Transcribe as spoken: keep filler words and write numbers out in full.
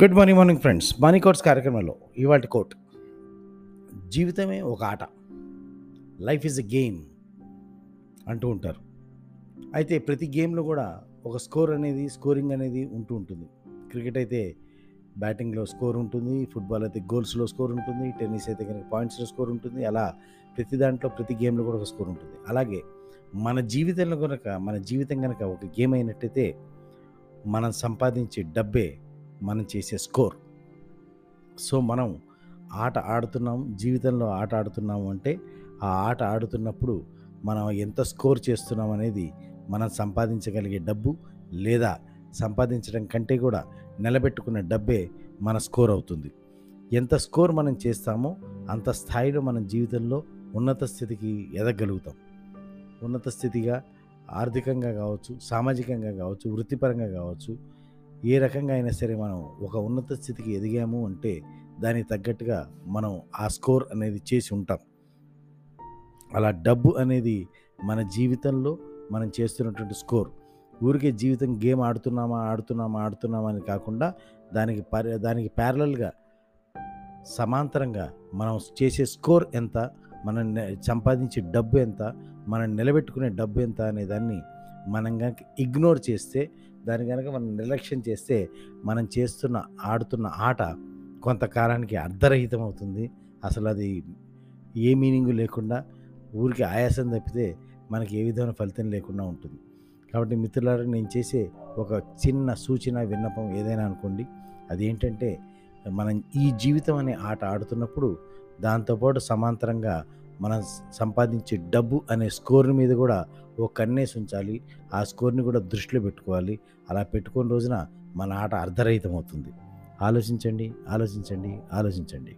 Good morning morning friends, money quotes కార్యక్రమంలో ఇవాటి coat: జీవితమే ఒక ఆట, లైఫ్ ఈజ్ ఎ గేమ్ అంటూ ఉంటారు. అయితే ప్రతి గేమ్లో కూడా ఒక స్కోర్ అనేది స్కోరింగ్ అనేది ఉంటూ ఉంటుంది. క్రికెట్ అయితే బ్యాటింగ్లో స్కోర్ ఉంటుంది, ఫుట్బాల్ అయితే గోల్స్లో స్కోర్ ఉంటుంది, టెన్నిస్ అయితే కనుక పాయింట్స్లో స్కోర్ ఉంటుంది. అలా ప్రతి దాంట్లో ప్రతి గేమ్లో కూడా ఒక స్కోర్ ఉంటుంది. అలాగే మన జీవితంలో కనుక మన జీవితం కనుక ఒక గేమ్ అయినట్టయితే మనం సంపాదించే డబ్బే మనం చేసే స్కోర్. సో మనం ఆట ఆడుతున్నాం, జీవితంలో ఆట ఆడుతున్నాము అంటే ఆ ఆట ఆడుతున్నప్పుడు మనం ఎంత స్కోర్ చేస్తున్నాం అనేది మనం సంపాదించగలిగే డబ్బు, లేదా సంపాదించడం కంటే కూడా నిలబెట్టుకున్న డబ్బే మన స్కోర్ అవుతుంది. ఎంత స్కోర్ మనం చేస్తామో అంత స్థాయిలో మనం జీవితంలో ఉన్నత స్థితికి ఎదగలుగుతాం. ఉన్నత స్థితిగా ఆర్థికంగా కావచ్చు, సామాజికంగా కావచ్చు, వృత్తిపరంగా కావచ్చు, ఏ రకంగా అయినా సరే మనం ఒక ఉన్నత స్థితికి ఎదిగాము అంటే దానికి తగ్గట్టుగా మనం ఆ స్కోర్ అనేది చేసి ఉంటాం. అలా డబ్బు అనేది మన జీవితంలో మనం చేస్తున్నటువంటి స్కోర్. ఊరికే జీవితం గేమ్ ఆడుతున్నామా ఆడుతున్నామా ఆడుతున్నామా అని కాకుండా దానికి పరి దానికి ప్యారలల్గా సమాంతరంగా మనం చేసే స్కోర్ ఎంత, మనం సంపాదించే డబ్బు ఎంత, మనం నిలబెట్టుకునే డబ్బు ఎంత అనే దాన్ని మనం కనుక ఇగ్నోర్ చేస్తే, దాని కనుక మనం నిర్లక్ష్యం చేస్తే మనం చేస్తున్న ఆడుతున్న ఆట కొంతకాలానికి అర్ధరహితం అవుతుంది. అసలు అది ఏ మీనింగు లేకుండా ఊరికి ఆయాసం తప్పితే మనకి ఏ విధమైన ఫలితం లేకుండా ఉంటుంది. కాబట్టి మిత్రులారా, నేను చేసే ఒక చిన్న సూచన, విన్నపం ఏదైనా అనుకోండి, అదేంటంటే మనం ఈ జీవితం అనే ఆట ఆడుతున్నప్పుడు దాంతోపాటు సమాంతరంగా మనం సంపాదించే డబ్బు అనే స్కోర్ మీద కూడా ఓ కన్నేసి ఉంచాలి. ఆ స్కోర్ని కూడా దృష్టిలో పెట్టుకోవాలి. అలా పెట్టుకున్న రోజున మన ఆట అర్ధరహితం అవుతుంది. ఆలోచించండి ఆలోచించండి ఆలోచించండి